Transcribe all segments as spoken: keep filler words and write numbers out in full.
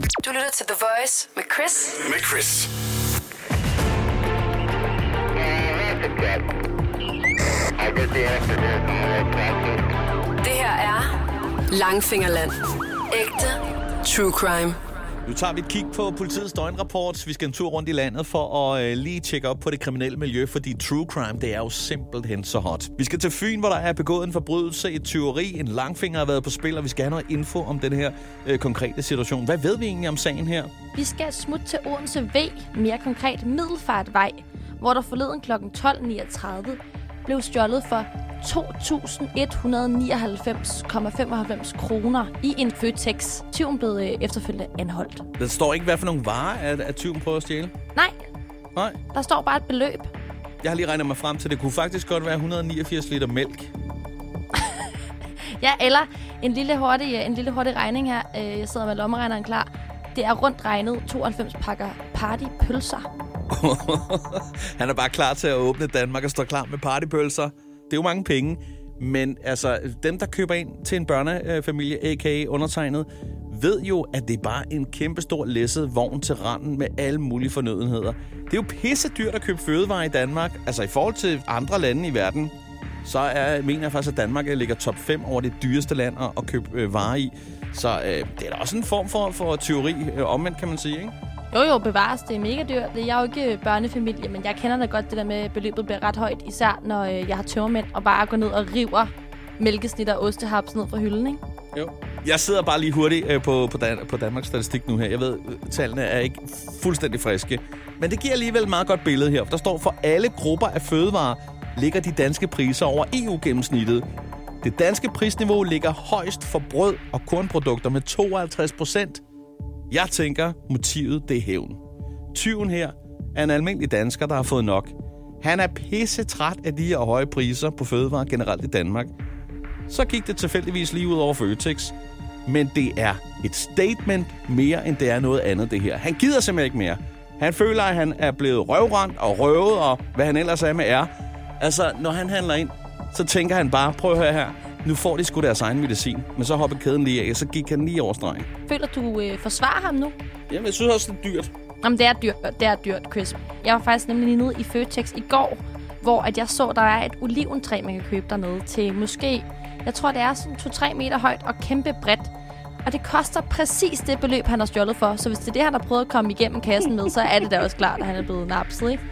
Du lytter til The Voice med Chris. Med Chris. Det her er Langfingerland. Ægte true crime. Nu tager vi et kig på politiets døgnrapport. Vi skal en tur rundt i landet for at øh, lige tjekke op på det kriminelle miljø, fordi true crime, det er jo simpelthen så hot. Vi skal til Fyn, hvor der er begået en forbrydelse, et tyveri, en langfinger har været på spil, og vi skal have noget info om den her øh, konkrete situation. Hvad ved vi egentlig om sagen her? Vi skal smutte til Odense V, mere konkret Middelfartvej, hvor der forleden kl. tolv niogtredive blev stjålet for to tusind et hundrede nioghalvfems komma femoghalvfems kroner i en Føtex. Tyven blev efterfølgende anholdt. Der står ikke, hvad for nogle varer, at, at tyven prøver at stjæle? Nej. Nej. Der står bare et beløb. Jeg har lige regnet mig frem til, det kunne faktisk godt være et hundrede niogfirs liter mælk. Ja, eller en lille hurtig, en lille hurtig regning her. Jeg sidder med lommeregneren klar. Det er rundt regnet tooghalvfems pakker partypølser. Han er bare klar til at åbne Danmark og står klar med partypølser. Det er jo mange penge, men altså dem, der køber ind til en børnefamilie, a k a undertegnet, ved jo, at det er bare en kæmpe stor læsset vogn til randen med alle mulige fornødenheder. Det er jo pissedyrt at købe fødevarer i Danmark. Altså i forhold til andre lande i verden, så er, mener jeg faktisk, at Danmark ligger top fem over det dyreste land at købe øh, varer i. Så øh, det er da også en form for, for teori øh, omvendt, kan man sige, ikke? Jo, jo, bevares. Det er mega dyrt. Jeg er jo ikke børnefamilie, men jeg kender da godt det der med, at beløbet bliver ret højt, især når jeg har tømmermænd og bare går ned og river mælkesnit og ostehaps ned fra hylden, ikke? Jo. Jeg sidder bare lige hurtigt på, på, Dan- på Danmarks Statistik nu her. Jeg ved, tallene er ikke fuldstændig friske, men det giver alligevel et meget godt billede her. Der står, for alle grupper af fødevarer ligger de danske priser over E U-gennemsnittet. Det danske prisniveau ligger højst for brød og kornprodukter med tooghalvtreds procent. Jeg tænker, motivet, det er hævn. Tyven her er en almindelig dansker, der har fået nok. Han er pissetræt af de her høje priser på fødevarer generelt i Danmark. Så gik det tilfældigvis lige ud over Føtex. Men det er et statement mere, end det er noget andet, det her. Han gider simpelthen ikke mere. Han føler, at han er blevet røvrendt og røvet, og hvad han ellers er med er. Altså, når han handler ind, så tænker han bare, prøv at høre her. Nu får de sgu deres egen medicin, men så hoppede kæden lige af, så gik han lige over stregen. Føler du øh, forsvarer ham nu? Jamen, jeg synes også, det er dyrt. Jamen, det er dyrt, det er dyrt, Chris. Jeg var faktisk nemlig lige nede i Føtex i går, hvor at jeg så, der er et oliventræ, man kan købe dernede til måske, jeg tror, det er sådan to til tre meter højt og kæmpe bredt. Og det koster præcis det beløb, han har stjålet for, så hvis det er det, han har prøvet at komme igennem kassen med, så er det da også klart, at han er blevet napset, ikke?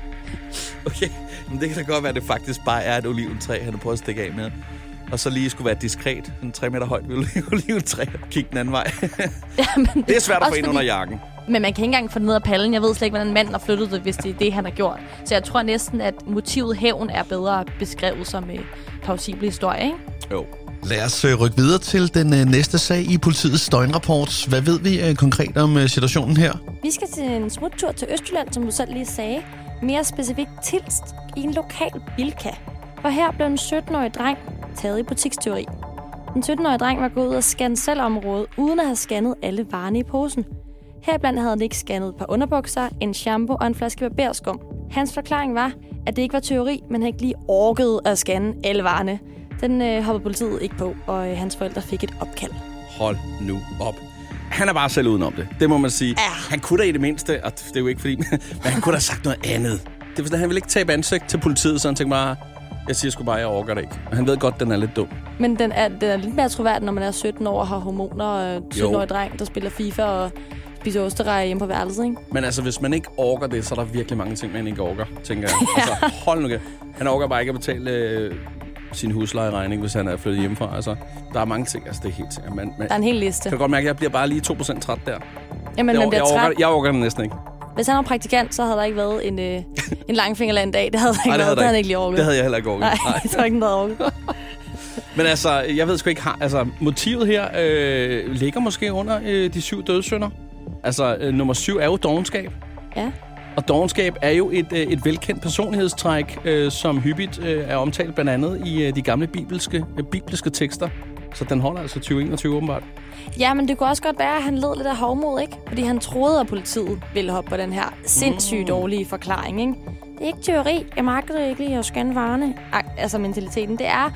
Okay, men det kan da godt være, at det faktisk bare er et oliventræ, han har prøvet at stikke af med. Og så lige skulle være diskret, en tre meter højt oliventræ, og kigge den anden vej. Jamen, det er svært at få ind fordi, under jakken. Men man kan ikke engang få det ned af pallen. Jeg ved slet ikke, hvordan manden har flyttet det, hvis det er det, han har gjort. Så jeg tror næsten, at motivet hævn er bedre beskrevet som en plausibel historie, ikke? Jo. Lad os rykke videre til den næste sag i politiets døgnrapport. Hvad ved vi konkret om situationen her? Vi skal til en smuttur til Østjylland, som du selv lige sagde. Mere specifikt Tilst i en lokal Bilka. For her blev en syttenårig dreng taget i butikstyveri. Den syttenårige dreng var gået ud og scanne selvområdet, uden at have scannet alle varerne i posen. Heriblandt havde han ikke scannet et par underbukser, en shampoo og en flaske barberskum. Hans forklaring var, at det ikke var teori, men han ikke lige orkede at scanne alle varerne. Den øh, hoppede politiet ikke på, og øh, hans forældre fik et opkald. Hold nu op. Han er bare selv udenom det. Det må man sige. Ja. Han kunne da i det mindste, og det er jo ikke fordi, men han kunne da have sagt noget andet. Det var sådan, han ville ikke tabe ansigt til politiet, så han tænkte bare... Jeg siger sgu bare, jeg overgår det ikke. Han ved godt, at den er lidt dum. Men den er, den er lidt mere troværdig, når man er sytten år og har hormoner og syttenårig dreng, der spiller FIFA og spiser osterejer hjemme på værelset, ikke? Men altså, hvis man ikke overgår det, så er der virkelig mange ting, man ikke overgår, tænker jeg. Ja. Altså, hold nu kæft. Han overgår bare ikke at betale øh, sin huslejeregning, hvis han er flyttet hjemmefra. Altså, der er mange ting, altså det er helt sikkert. Man, man, der er en hel liste. Kan du godt mærke, at jeg bliver bare lige to procent træt der. Jamen, jeg, man bliver jeg træt. Overgår, jeg overgår det næsten ikke. Hvis han var praktikant, så havde der ikke været en, øh, en langfingerland dag. Det havde der ikke. Ej, det havde været. Det havde ikke lige overgået. Det havde jeg heller ikke overgået. Nej, det var ikke noget overgået. Men altså, jeg ved sgu ikke, altså motivet her øh, ligger måske under øh, de syv dødssynder. Altså, øh, nummer syv er jo dovenskab. Ja. Og dovenskab er jo et, øh, et velkendt personlighedstræk, øh, som hyppigt øh, er omtalt blandt andet i øh, de gamle bibelske, øh, bibelske tekster. Så den holder altså tyve enogtyve åbenbart. Ja, men det kunne også godt være, at han led lidt af hovmod, ikke? Fordi han troede, at politiet ville hoppe på den her sindssygt dårlige forklaring, ikke? Det er ikke teori. Jeg magtede ikke lige at scanne varerne. Altså mentaliteten. Det er,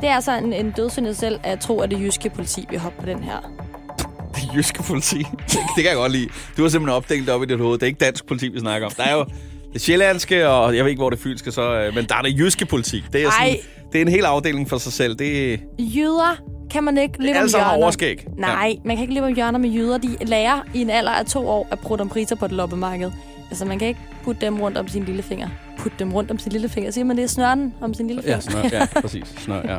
det er altså en, en dødssynd selv at tro, at det jyske politi vil hoppe på den her. det jyske politi. Det, det kan jeg godt lide. Du har simpelthen opdængt op i dit hoved. Det er ikke dansk politi, vi snakker om. Der er jo det sjællandske, og jeg ved ikke, hvor det fynske så... Men der er det jyske politi. Det er, sådan, det er en hel afdeling for sig selv. Det... Jyder kan man ikke løbe om hjørner. Overskæg. Nej, ja. Man kan ikke løbe om hjørner med jyder. De lærer i en alder af to år at bruge priser på et loppemarked. Altså, man kan ikke putte dem rundt om sin lillefinger. Putte dem rundt om sin lillefinger. Siger man, det er snørten om sin lillefinger. Ja, snør, ja, præcis. Snør, ja.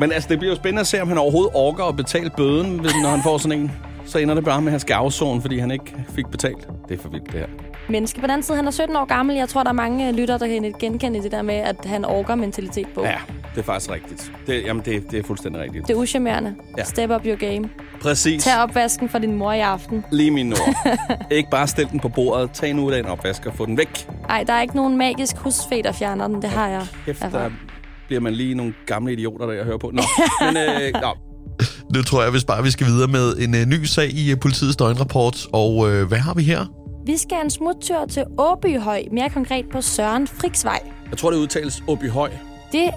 Men altså, det bliver jo spændende at se, om han overhovedet orker at betale bøden, hvis, når han får sådan en. Så ender det bare med, at han skal afzone, fordi han ikke fik betalt. Det er for vildt, det her. Menneske på den anden side, han er sytten år gammel. Jeg tror, der er mange lyttere, der kan genkende det der med, at han orker mentalitet på. Ja, det er faktisk rigtigt. Det, jamen, det, det er fuldstændig rigtigt. Det er uschammerende. Ja. Step up your game. Præcis. Tag opvasken fra din mor i aften. Lige min ord. Ikke bare stil den på bordet. Tag nu af en opvask og få den væk. Nej, der er ikke nogen magisk husfæ, der fjerner den. Det har jeg. Kæft, der bliver man lige nogle gamle idioter, der jeg hører på. Nå, men øh, nå. Nu tror jeg, hvis bare vi skal videre med en øh, ny sag i øh, politiets døgnrapport. Og øh, hvad har vi her? Vi skal en smuttur til Åbyhøj, mere konkret på Søren Friksvej. Jeg tror, det udtales Åbyhøj. Det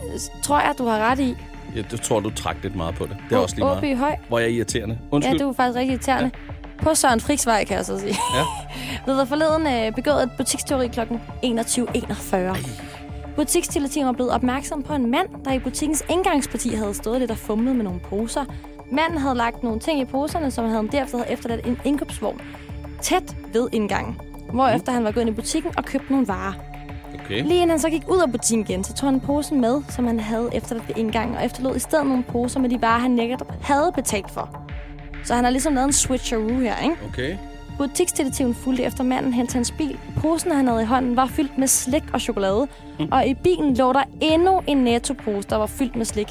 tror jeg, du har ret i. Jeg tror, du trak lidt meget på det. Det er o- også lige meget. Åbyhøj. Hvor jeg er irriterende. Undskyld. Ja, du er faktisk rigtig irriterende. Ja. På Søren Friksvej, kan jeg så sige. Ja. Ved der forleden øh, begået et butikstyveri kl. enogtyve enogfyrre. Ej. Butikstillativeren var blevet opmærksom på en mand, der i butikkens indgangsparti havde stået lidt og fumlet med nogle poser. Manden havde lagt nogle ting i poserne, som han derefter havde efterladt en indkøbsvogn tæt ved indgangen, hvorefter han var gået ind i butikken og købt nogle varer. Okay. Lige inden han så gik ud af butikken igen, så tog han posen med, som han havde efterladt ved indgangen, og efterlod i stedet nogle poser med de varer, han netop havde betalt for. Så han har ligesom lavet en switcheroo her, ikke? Okay. Butiksdetektiven fulgte efter manden hen til hans bil. Posen, han havde i hånden, var fyldt med slik og chokolade, mm. og i bilen lå der endnu en Netto-pose, der var fyldt med slik.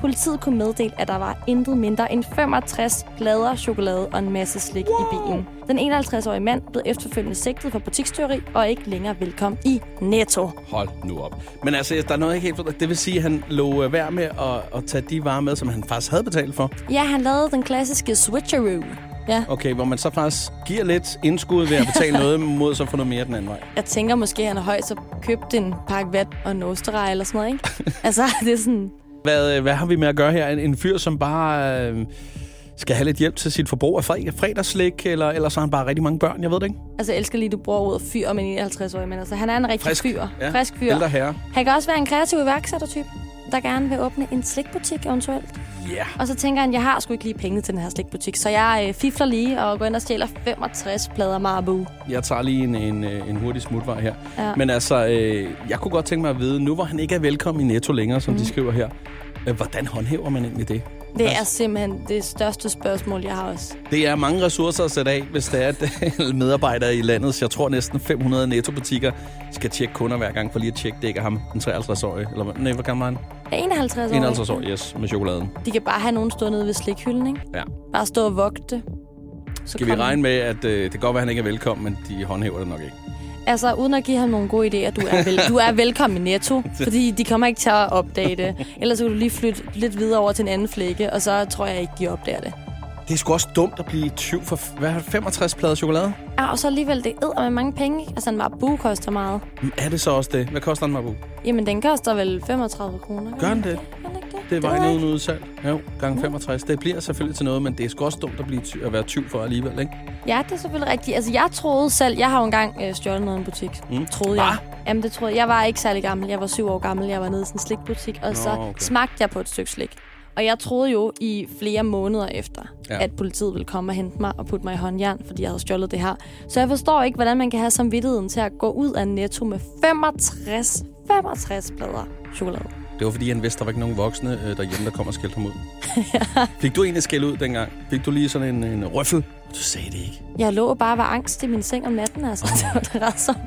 Politiet kunne meddele, at der var intet mindre end femogtres plader chokolade og en masse slik wow. i bilen. Den enoghalvtreds-årige mand blev efterfølgende sigtet for butikstyveri og er ikke længere velkommen i Netto. Hold nu op. Men altså, der er noget ikke helt... Det vil sige, at han lå værd med at, at tage de varer med, som han faktisk havde betalt for? Ja, han lavede den klassiske switcheroo. Ja. Okay, hvor man så faktisk giver lidt indskud ved at betale noget mod så få noget mere den anden vej. Jeg tænker måske, at han er høj, så købte en pakke vat og en osterej eller sådan noget, ikke? Altså, det er sådan... Hvad, hvad har vi med at gøre her? En, en fyr, som bare øh, skal have lidt hjælp til sit forbrug af fred, fredagsslik, eller, eller så har han bare rigtig mange børn, jeg ved det ikke. Altså, jeg elsker lige, du bruger ordet fyr om en enoghalvtreds-årig, men altså, han er en rigtig frisk fyr. Ja. Frisk fyr. Ældre herre. Han kan også være en kreativ iværksættertype, der gerne vil åbne en slikbutik eventuelt. Ja. Yeah. Og så tænker han, jeg har sgu ikke lige penge til den her slikbutik, så jeg øh, fifler lige og går ind og stjæler femogtres plader Marabou. Jeg tager lige en, en, en hurtig smutvej her. Ja. Men altså, øh, jeg kunne godt tænke mig at vide, nu hvor han ikke er velkommen i Netto længere, som mm. de skriver her, øh, hvordan håndhæver man egentlig det? Det er simpelthen det største spørgsmål, jeg har også. Det er mange ressourcer at sætte af, hvis der er at medarbejdere i landet. Så jeg tror, næsten fem hundrede Netto-butikker skal tjekke kunder hver gang, for lige at tjekke, det ikke er ham, den treoghalvtreds-årige. Eller, nej, hvor gammel var han? enoghalvtreds-årige. enoghalvtreds-årige, yes, med chokoladen. De kan bare have nogen stå nede ved slikhylden, ikke? Ja. Bare stå og vogte. Så skal vi regne med, at øh, det kan godt være, han ikke er velkommen, men de håndhæver det nok ikke? Altså, uden at give ham nogle gode idéer, du er, vel, du er velkommen i Netto, fordi de kommer ikke til at opdage det. Ellers vil du lige flytte lidt videre over til en anden flække, og så tror jeg ikke, de opdager det. Det er sgu også dumt at blive tyv for hvad, femogtres plader chokolade. Ja, og så alligevel, det æder med mange penge. Altså, en Marabou koster meget. Men er det så også det? Hvad koster en Marabou? Jamen, den koster vel femogtredive kroner. Gør den det? Det var en uden udsalg. Jo, gange femogtres. Det bliver selvfølgelig til noget, men det er sgu også dumt at, blive ty- at være tyv for alligevel, ikke? Ja, det er selvfølgelig rigtigt. Altså, jeg troede selv... Jeg har jo engang øh, stjålet noget i en butik. Mm. Troede jeg. Jamen, det troede jeg. Jeg var ikke særlig gammel. Jeg var syv år gammel. Jeg var nede i sådan en slikbutik, og Nå, så okay. smagte jeg på et stykke slik. Og jeg troede jo i flere måneder efter, ja. at politiet ville komme og hente mig og putte mig i håndjern, fordi jeg havde stjålet det her. Så jeg forstår ikke, hvordan man kan have samvittigheden til at gå ud af Netto med femogtres plader chokolade. Det var fordi, han vidste, der var ikke nogen voksne øh, derhjemme, der kom og skældte ham ud. ja. Fik du egentlig skæld ud dengang? Fik du lige sådan en, en røffel? Du sagde det ikke. Jeg lå bare og var angst i min seng om natten, altså. Oh. Det var ret sådan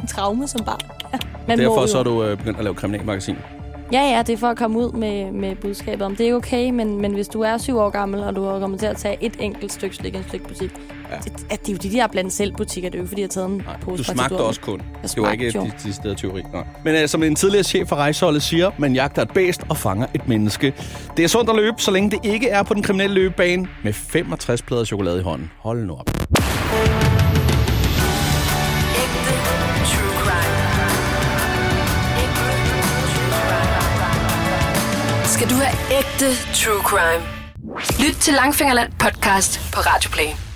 en traume som barn. Man Derfor så er du øh, begyndt at lave kriminalmagasin. Ja, ja, det er for at komme ud med, med budskabet om, det er okay, men, men hvis du er syv år gammel, og du har kommet til at tage et enkelt stykke slik i en slikbutik, ja. det, det er jo de der blandt selv butikker, det er jo ikke, fordi jeg har taget en Nej, pose. Du smagte også kun. Jeg det var ikke jo. de, de steder teori. Nej. Men uh, som en tidligere chef for rejseholdet siger, man jagter et bæst og fanger et menneske. Det er sundt at løbe, så længe det ikke er på den kriminelle løbebane med femogtres plader chokolade i hånden. Hold nu op. Skal du have ægte true crime? Lyt til Langfingerland podcast på Radio Play.